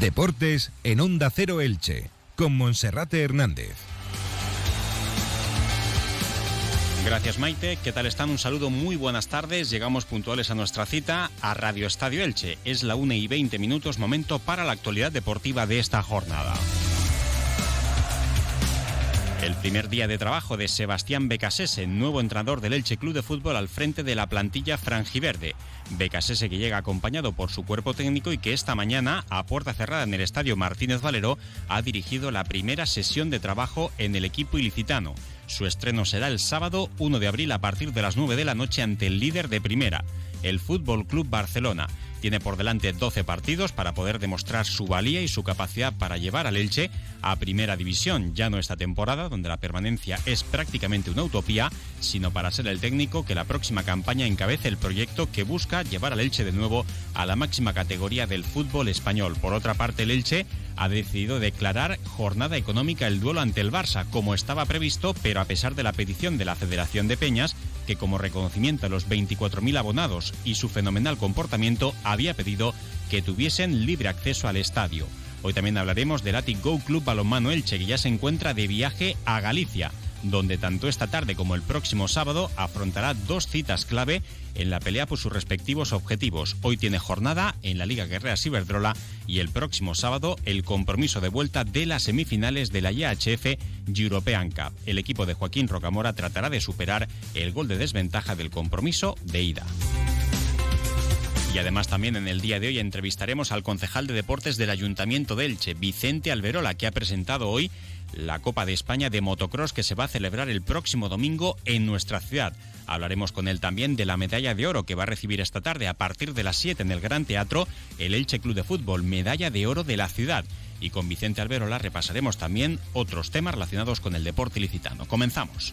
Deportes en Onda Cero Elche, con Monserrate Hernández. Gracias, Maite. ¿Qué tal están? Un saludo, muy buenas tardes. Llegamos puntuales a nuestra cita a Radio Estadio Elche. Es la 1:20, momento para la actualidad deportiva de esta jornada. El primer día de trabajo de Sebastián Beccacece, nuevo entrenador del Elche Club de Fútbol al frente de la plantilla franjiverde. Beccacece, que llega acompañado por su cuerpo técnico y que esta mañana, a puerta cerrada en el Estadio Martínez Valero, ha dirigido la primera sesión de trabajo en el equipo ilicitano. Su estreno será el sábado 1 de abril a partir de las 9 de la noche ante el líder de primera, el FC Barcelona. Tiene por delante 12 partidos para poder demostrar su valía y su capacidad para llevar al Elche a primera división, ya no esta temporada, donde la permanencia es prácticamente una utopía, sino para ser el técnico que la próxima campaña encabece el proyecto que busca llevar al Elche de nuevo a la máxima categoría del fútbol español. Por otra parte, el Elche ha decidido declarar jornada económica el duelo ante el Barça, como estaba previsto, pero a pesar de la petición de la Federación de Peñas, que como reconocimiento a los 24.000 abonados y su fenomenal comportamiento, había pedido que tuviesen libre acceso al estadio. Hoy también hablaremos del Athletic Go Club Balonmano Elche, que ya se encuentra de viaje a Galicia, donde tanto esta tarde como el próximo sábado afrontará dos citas clave en la pelea por sus respectivos objetivos. Hoy tiene jornada en la Liga Guerreras Iberdrola y el próximo sábado el compromiso de vuelta de las semifinales de la IAHF European Cup. El equipo de Joaquín Rocamora tratará de superar el gol de desventaja del compromiso de ida. Y además también en el día de hoy entrevistaremos al concejal de deportes del Ayuntamiento de Elche, Vicente Alberola, que ha presentado hoy la Copa de España de motocross, que se va a celebrar el próximo domingo en nuestra ciudad. Hablaremos con él también de la medalla de oro que va a recibir esta tarde a partir de las 7 en el Gran Teatro el Elche Club de Fútbol, medalla de oro de la ciudad. Y con Vicente Alberola repasaremos también otros temas relacionados con el deporte ilicitano. Comenzamos.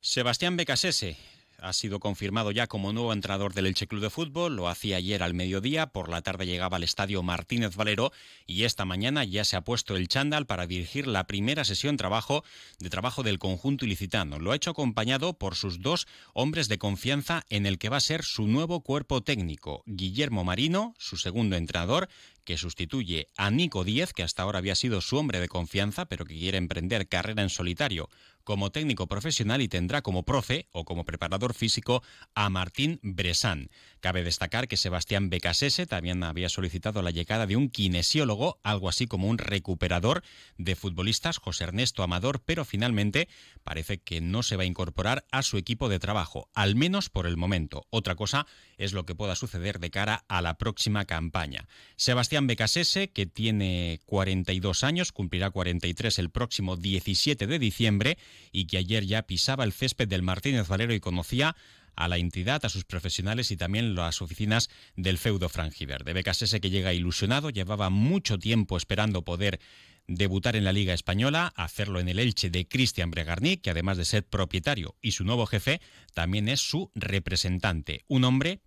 Sebastián Beccacece ha sido confirmado ya como nuevo entrenador del Elche Club de Fútbol. Lo hacía ayer al mediodía, por la tarde llegaba al Estadio Martínez Valero y esta mañana ya se ha puesto el chándal para dirigir la primera sesión de trabajo del conjunto ilicitano. Lo ha hecho acompañado por sus dos hombres de confianza en el que va a ser su nuevo cuerpo técnico, Guillermo Marino, su segundo entrenador, que sustituye a Nico Díez, que hasta ahora había sido su hombre de confianza, pero que quiere emprender carrera en solitario como técnico profesional y tendrá como profe o como preparador físico a Martín Bresan. Cabe destacar que Sebastián Beccacece también había solicitado la llegada de un kinesiólogo, algo así como un recuperador de futbolistas, José Ernesto Amador, pero finalmente parece que no se va a incorporar a su equipo de trabajo, al menos por el momento. Otra cosa es lo que pueda suceder de cara a la próxima campaña. Sebastián Beccacece, que tiene 42 años, cumplirá 43 el próximo 17 de diciembre y que ayer ya pisaba el césped del Martínez Valero y conocía a la entidad, a sus profesionales y también las oficinas del feudo franjiverde. Beccacece, que llega ilusionado, llevaba mucho tiempo esperando poder debutar en la Liga Española, hacerlo en el Elche de Cristian Bregarni, que además de ser propietario y su nuevo jefe, también es su representante. Un hombre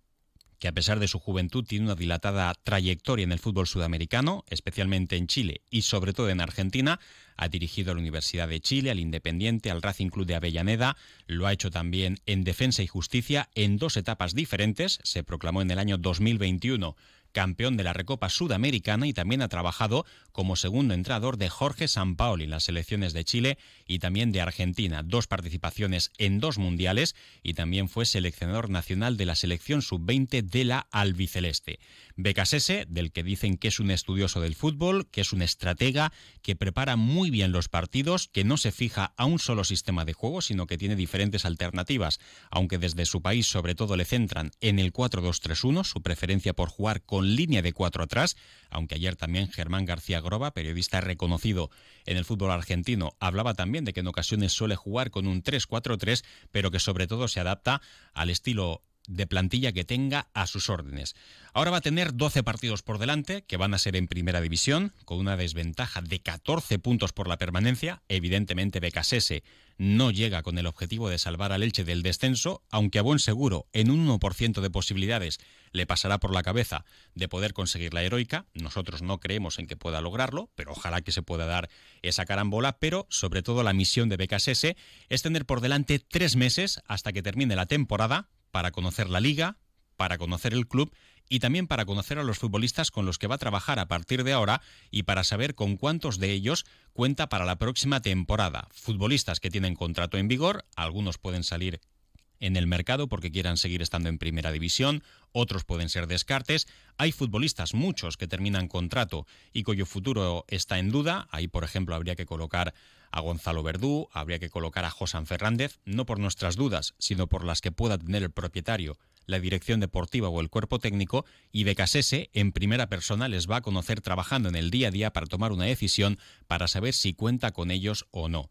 que a pesar de su juventud tiene una dilatada trayectoria en el fútbol sudamericano, especialmente en Chile y sobre todo en Argentina. Ha dirigido a la Universidad de Chile, al Independiente, al Racing Club de Avellaneda. Lo ha hecho también en Defensa y Justicia en dos etapas diferentes. Se proclamó en el año 2021 campeón de la Recopa Sudamericana y también ha trabajado como segundo entrenador de Jorge Sampaoli en las selecciones de Chile y también de Argentina. Dos participaciones en dos mundiales y también fue seleccionador nacional de la selección sub-20 de la Albiceleste. Beccacece, del que dicen que es un estudioso del fútbol, que es un estratega, que prepara muy bien los partidos, que no se fija a un solo sistema de juego, sino que tiene diferentes alternativas, aunque desde su país sobre todo le centran en el 4-2-3-1, su preferencia por jugar con línea de 4 atrás, aunque ayer también Germán García Groba, periodista reconocido en el fútbol argentino, hablaba también de que en ocasiones suele jugar con un 3-4-3, pero que sobre todo se adapta al estilo de plantilla que tenga a sus órdenes. Ahora va a tener 12 partidos por delante, que van a ser en primera división, con una desventaja de 14 puntos por la permanencia. Evidentemente Beccacece no llega con el objetivo de salvar al Elche del descenso, aunque a buen seguro, en un 1% de posibilidades, le pasará por la cabeza de poder conseguir la heroica. Nosotros no creemos en que pueda lograrlo, pero ojalá que se pueda dar esa carambola. Pero, sobre todo, la misión de Beccacece es tener por delante 3 meses hasta que termine la temporada, para conocer la liga, para conocer el club y también para conocer a los futbolistas con los que va a trabajar a partir de ahora y para saber con cuántos de ellos cuenta para la próxima temporada. Futbolistas que tienen contrato en vigor, algunos pueden salir en el mercado porque quieran seguir estando en primera división, otros pueden ser descartes. Hay futbolistas, muchos, que terminan contrato y cuyo futuro está en duda. Ahí, por ejemplo, habría que colocar a Gonzalo Verdú, habría que colocar a José Fernández, no por nuestras dudas, sino por las que pueda tener el propietario, la dirección deportiva o el cuerpo técnico, y Beccacece en primera persona les va a conocer trabajando en el día a día para tomar una decisión, para saber si cuenta con ellos o no.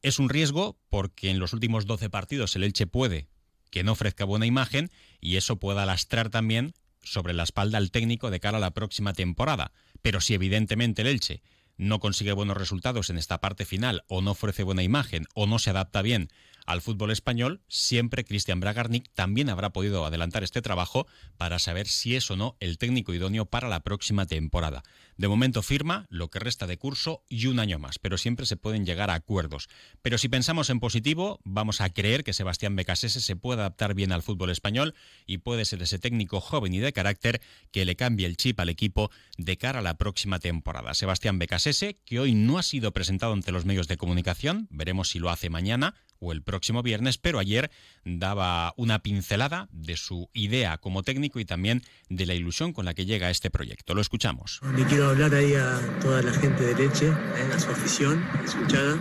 Es un riesgo porque en los últimos 12 partidos el Elche puede que no ofrezca buena imagen y eso pueda lastrar también sobre la espalda al técnico de cara a la próxima temporada. Pero si evidentemente el Elche no consigue buenos resultados en esta parte final o no ofrece buena imagen o no se adapta bien al fútbol español, siempre Cristian Bregarni también habrá podido adelantar este trabajo para saber si es o no el técnico idóneo para la próxima temporada. De momento firma lo que resta de curso y 1 año más, pero siempre se pueden llegar a acuerdos. Pero si pensamos en positivo, vamos a creer que Sebastián Beccacece se puede adaptar bien al fútbol español y puede ser ese técnico joven y de carácter que le cambie el chip al equipo de cara a la próxima temporada. Sebastián Beccacece, que hoy no ha sido presentado ante los medios de comunicación, veremos si lo hace mañana o el próximo viernes, pero ayer daba una pincelada de su idea como técnico y también de la ilusión con la que llega a este proyecto. Lo escuchamos. Le quiero hablar ahí a toda la gente de Elche, a su afición, a su hinchada,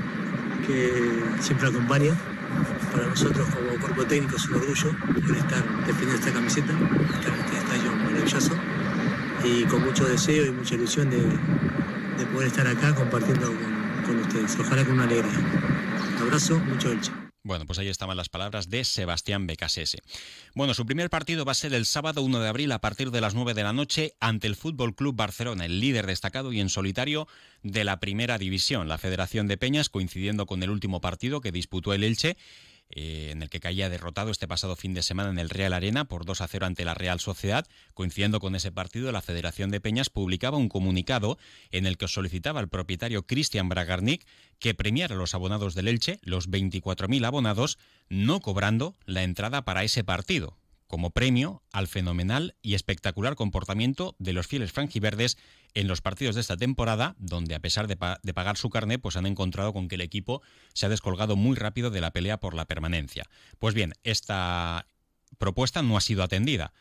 que siempre acompaña. Para nosotros como cuerpo técnico es un orgullo poder estar defendiendo esta camiseta, estar en este estadio maravilloso y con mucho deseo y mucha ilusión de poder estar acá compartiendo con ustedes. Ojalá con una alegría. Un abrazo, mucho Elche. Bueno, pues ahí estaban las palabras de Sebastián Beccacece. Bueno, su primer partido va a ser el sábado 1 de abril a partir de las 9 de la noche ante el Fútbol Club Barcelona, el líder destacado y en solitario de la primera división. La Federación de Peñas, coincidiendo con el último partido que disputó el Elche, en el que caía derrotado este pasado fin de semana en el Real Arena por 2-0 ante la Real Sociedad. Coincidiendo con ese partido, la Federación de Peñas publicaba un comunicado en el que solicitaba al propietario Cristian Bregarni que premiara a los abonados del Elche, los 24.000 abonados, no cobrando la entrada para ese partido, como premio al fenomenal y espectacular comportamiento de los fieles franjiverdes en los partidos de esta temporada, donde a pesar de pagar su carné, pues han encontrado con que el equipo se ha descolgado muy rápido de la pelea por la permanencia. Pues bien, esta propuesta no ha sido atendida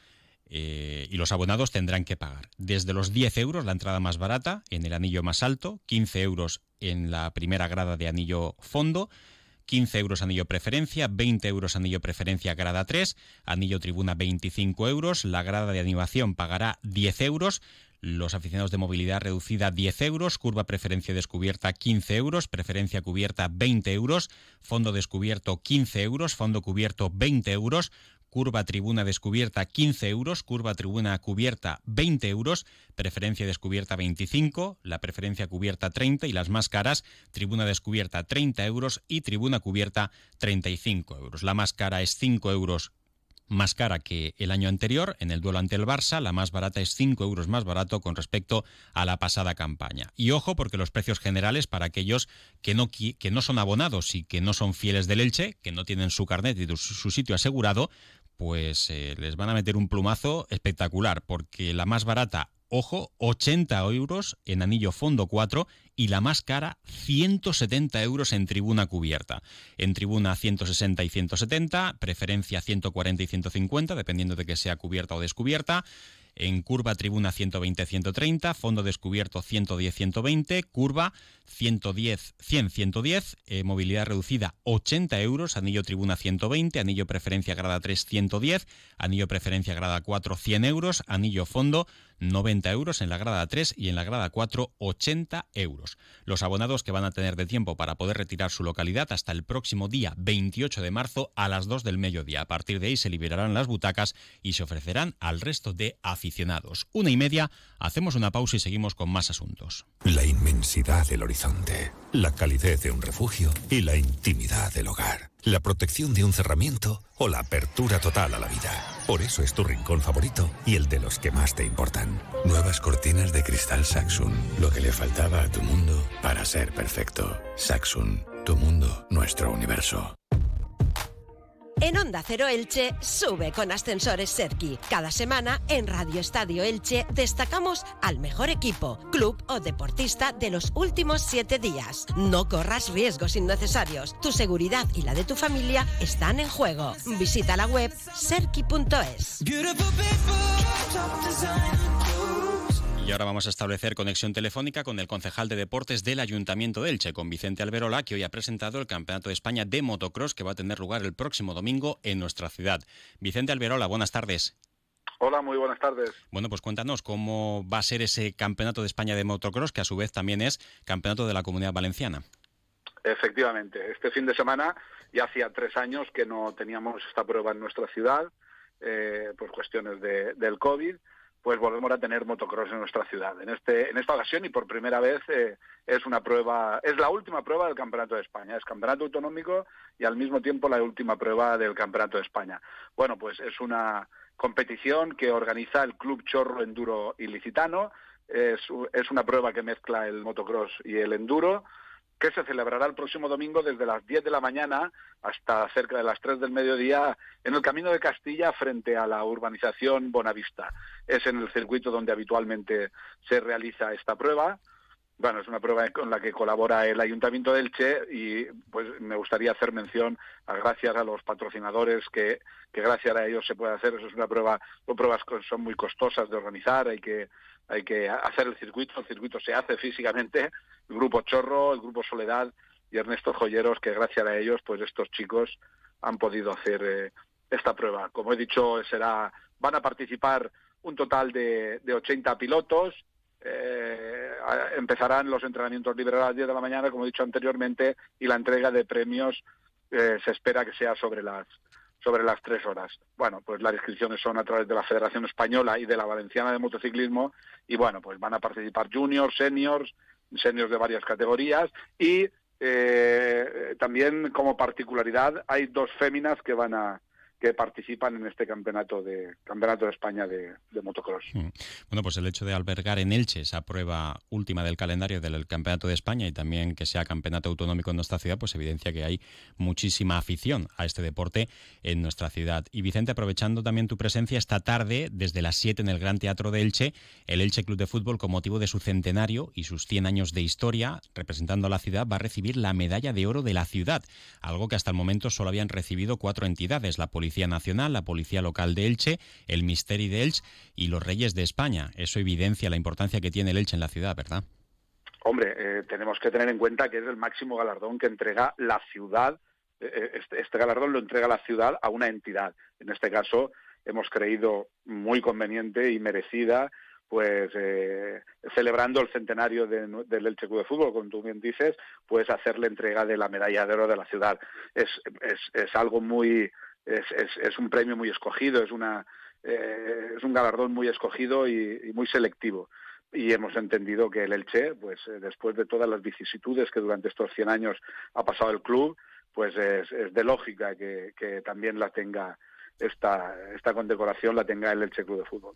y los abonados tendrán que pagar. Desde los 10 euros la entrada más barata en el anillo más alto, 15 euros en la primera grada de anillo fondo, 15 euros anillo preferencia, 20 euros anillo preferencia grada 3, anillo tribuna 25 euros, la grada de animación pagará 10 euros, los aficionados de movilidad reducida 10 euros, curva preferencia descubierta 15 euros, preferencia cubierta 20 euros, fondo descubierto 15 euros, fondo cubierto 20 euros, curva tribuna descubierta 15 euros, curva tribuna cubierta 20 euros, preferencia descubierta 25, la preferencia cubierta 30 y las más caras, tribuna descubierta 30 euros y tribuna cubierta 35 euros. La más cara es 5 euros más cara que el año anterior, en el duelo ante el Barça, la más barata es 5 euros más barato con respecto a la pasada campaña. Y ojo, porque los precios generales para aquellos que no son abonados y que no son fieles del Elche, que no tienen su carnet y su sitio asegurado, pues les van a meter un plumazo espectacular, porque la más barata, ojo, 80 euros en anillo fondo 4 y la más cara, 170 euros en tribuna cubierta. En tribuna 160 y 170, preferencia 140 y 150, dependiendo de que sea cubierta o descubierta. en curva tribuna 120-130, fondo descubierto 110-120, curva 110-100-110, movilidad reducida 80 euros, anillo tribuna 120, anillo preferencia grada 3 110, anillo preferencia grada 4 100 euros, anillo fondo 90 euros en la grada 3 y en la grada 4 80 euros. Los abonados que van a tener de tiempo para poder retirar su localidad hasta el próximo día 28 de marzo a las 2 del mediodía. A partir de ahí se liberarán las butacas y se ofrecerán al resto de aficionados. 1:30, hacemos una pausa y seguimos con más asuntos. La inmensidad del horizonte, la calidez de un refugio y la intimidad del hogar, la protección de un cerramiento o la apertura total a la vida. Por eso es tu rincón favorito y el de los que más te importan. Nuevas cortinas de cristal Saxon. Lo que le faltaba a tu mundo para ser perfecto. Saxon. Tu mundo, nuestro universo. En Onda Cero Elche, sube con Ascensores Serki. Cada semana, en Radio Estadio Elche, destacamos al mejor equipo, club o deportista de los últimos 7 días. No corras riesgos innecesarios. Tu seguridad y la de tu familia están en juego. Visita la web serki.es. Y ahora vamos a establecer conexión telefónica con el concejal de Deportes del Ayuntamiento de Elche, con Vicente Alberola, que hoy ha presentado el Campeonato de España de motocross que va a tener lugar el próximo domingo en nuestra ciudad. Vicente Alberola, buenas tardes. Hola, muy buenas tardes. Bueno, pues cuéntanos cómo va a ser ese Campeonato de España de motocross, que a su vez también es Campeonato de la Comunidad Valenciana. Efectivamente, este fin de semana ya hacía 3 años que no teníamos esta prueba en nuestra ciudad, por cuestiones del COVID. Pues volvemos a tener motocross en nuestra ciudad. En esta ocasión y por primera vez es la última prueba del Campeonato de España. Es campeonato autonómico y al mismo tiempo la última prueba del Campeonato de España. Bueno, pues es una competición que organiza el Club Chorro Enduro Ilicitano. Es una prueba que mezcla el motocross y el enduro, que se celebrará el próximo domingo desde las 10 de la mañana hasta cerca de las 3 del mediodía en el Camino de Castilla, frente a la urbanización Bonavista. Es en el circuito donde habitualmente se realiza esta prueba. Bueno, es una prueba con la que colabora el Ayuntamiento de Elche y pues me gustaría hacer mención gracias a los patrocinadores que gracias a ellos se puede hacer. Eso es una prueba, pruebas que son muy costosas de organizar, hay que hacer el circuito se hace físicamente, el Grupo Chorro, el Grupo Soledad y Ernesto Joyeros, que gracias a ellos, pues estos chicos han podido hacer esta prueba. Como he dicho, van a participar un total de 80 pilotos, empezarán los entrenamientos libres a las 10 de la mañana, como he dicho anteriormente, y la entrega de premios se espera que sea sobre las 3 horas. Bueno, pues las inscripciones son a través de la Federación Española y de la Valenciana de Motociclismo y bueno, pues van a participar juniors, seniors de varias categorías y también como particularidad hay 2 féminas que participan en este campeonato de España de motocross. Bueno, pues el hecho de albergar en Elche esa prueba última del calendario del Campeonato de España y también que sea campeonato autonómico en nuestra ciudad, pues evidencia que hay muchísima afición a este deporte en nuestra ciudad. Y Vicente, aprovechando también tu presencia esta tarde, desde las 7 en el Gran Teatro de Elche, el Elche Club de Fútbol, con motivo de su centenario y sus 100 años de historia, representando a la ciudad, va a recibir la medalla de oro de la ciudad, algo que hasta el momento solo habían recibido 4 entidades, la Policía Nacional, la Policía Local de Elche, el Misteri de Elche y los Reyes de España. Eso evidencia la importancia que tiene el Elche en la ciudad, ¿verdad? Hombre, tenemos que tener en cuenta que es el máximo galardón que entrega la ciudad. Este galardón lo entrega la ciudad a una entidad. En este caso, hemos creído muy conveniente y merecida, pues celebrando el centenario del Elche Club de Fútbol, como tú bien dices, pues hacer la entrega de la medalla de oro de la ciudad. Es algo muy... Es un premio muy escogido, es un galardón muy escogido y muy selectivo. Y hemos entendido que el Elche, pues después de todas las vicisitudes que durante estos 100 años ha pasado el club, pues es de lógica que también la tenga esta condecoración, la tenga el Elche Club de Fútbol.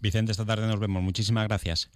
Vicente, esta tarde nos vemos. Muchísimas gracias.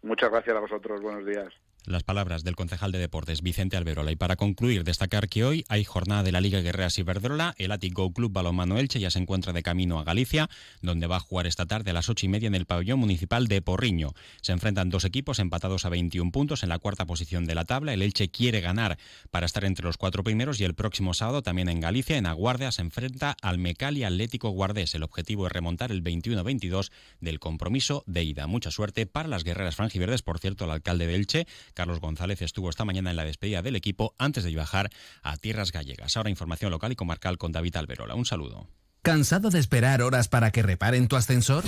Muchas gracias a vosotros. Buenos días. Las palabras del concejal de Deportes, Vicente Alberola. Y para concluir, destacar que hoy hay jornada de la Liga Guerreras Iberdrola. El Athletic Go Club Balonmano Elche ya se encuentra de camino a Galicia, donde va a jugar esta tarde a las 8:30 en el pabellón municipal de Porriño. Se enfrentan dos equipos empatados a 21 puntos en la cuarta posición de la tabla. El Elche quiere ganar para estar entre los cuatro primeros y el próximo sábado también en Galicia, en Aguarda, se enfrenta al Mecali Atlético Guardés. El objetivo es remontar el 21-22 del compromiso de ida. Mucha suerte para las guerreras franjiverdes. Por cierto, el alcalde de Elche, Carlos González, estuvo esta mañana en la despedida del equipo antes de viajar a tierras gallegas. Ahora información local y comarcal con David Alberola. Un saludo. ¿Cansado de esperar horas para que reparen tu ascensor?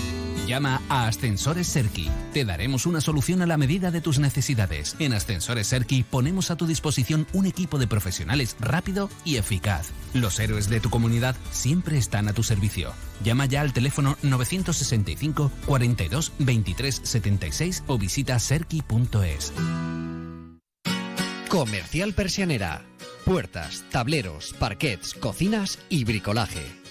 Llama a Ascensores Serki. Te daremos una solución a la medida de tus necesidades. En Ascensores Serki ponemos a tu disposición un equipo de profesionales rápido y eficaz. Los héroes de tu comunidad siempre están a tu servicio. Llama ya al teléfono 965 42 23 76 o visita serki.es. Comercial Persianera. Puertas, tableros, parquets, cocinas y bricolaje.